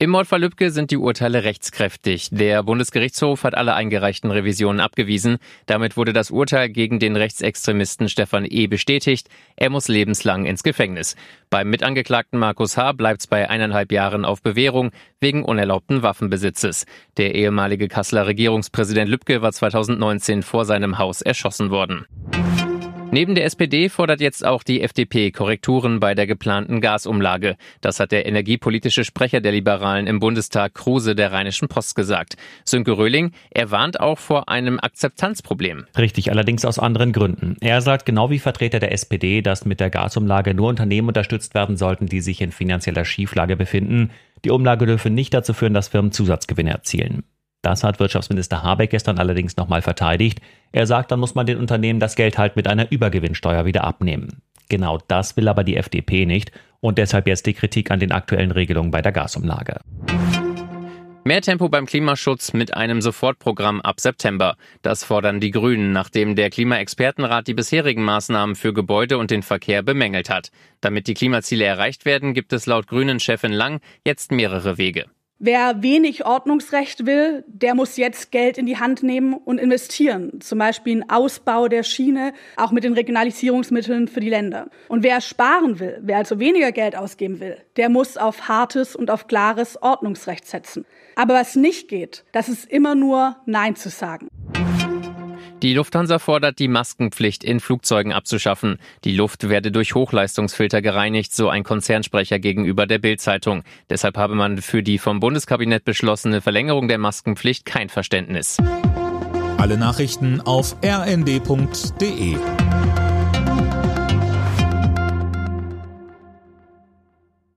Im Mordfall Lübcke sind die Urteile rechtskräftig. Der Bundesgerichtshof hat alle eingereichten Revisionen abgewiesen. Damit wurde das Urteil gegen den Rechtsextremisten Stefan E. bestätigt. Er muss lebenslang ins Gefängnis. Beim Mitangeklagten Markus H. bleibt es bei 1,5 Jahren auf Bewährung wegen unerlaubten Waffenbesitzes. Der ehemalige Kasseler Regierungspräsident Lübcke war 2019 vor seinem Haus erschossen worden. Neben der SPD fordert jetzt auch die FDP Korrekturen bei der geplanten Gasumlage. Das hat der energiepolitische Sprecher der Liberalen im Bundestag Kruse der Rheinischen Post gesagt. Sönke Röhling, er warnt auch vor einem Akzeptanzproblem. Richtig, allerdings aus anderen Gründen. Er sagt genau wie Vertreter der SPD, dass mit der Gasumlage nur Unternehmen unterstützt werden sollten, die sich in finanzieller Schieflage befinden. Die Umlage dürfe nicht dazu führen, dass Firmen Zusatzgewinne erzielen. Das hat Wirtschaftsminister Habeck gestern allerdings nochmal verteidigt. Er sagt, dann muss man den Unternehmen das Geld halt mit einer Übergewinnsteuer wieder abnehmen. Genau das will aber die FDP nicht und deshalb jetzt die Kritik an den aktuellen Regelungen bei der Gasumlage. Mehr Tempo beim Klimaschutz mit einem Sofortprogramm ab September. Das fordern die Grünen, nachdem der Klimaexpertenrat die bisherigen Maßnahmen für Gebäude und den Verkehr bemängelt hat. Damit die Klimaziele erreicht werden, gibt es laut Grünen-Chefin Lang jetzt mehrere Wege. Wer wenig Ordnungsrecht will, der muss jetzt Geld in die Hand nehmen und investieren. Zum Beispiel in Ausbau der Schiene, auch mit den Regionalisierungsmitteln für die Länder. Und wer sparen will, wer also weniger Geld ausgeben will, der muss auf hartes und auf klares Ordnungsrecht setzen. Aber was nicht geht, das ist immer nur Nein zu sagen. Die Lufthansa fordert, die Maskenpflicht in Flugzeugen abzuschaffen. Die Luft werde durch Hochleistungsfilter gereinigt, so ein Konzernsprecher gegenüber der Bild-Zeitung. Deshalb habe man für die vom Bundeskabinett beschlossene Verlängerung der Maskenpflicht kein Verständnis. Alle Nachrichten auf rnd.de.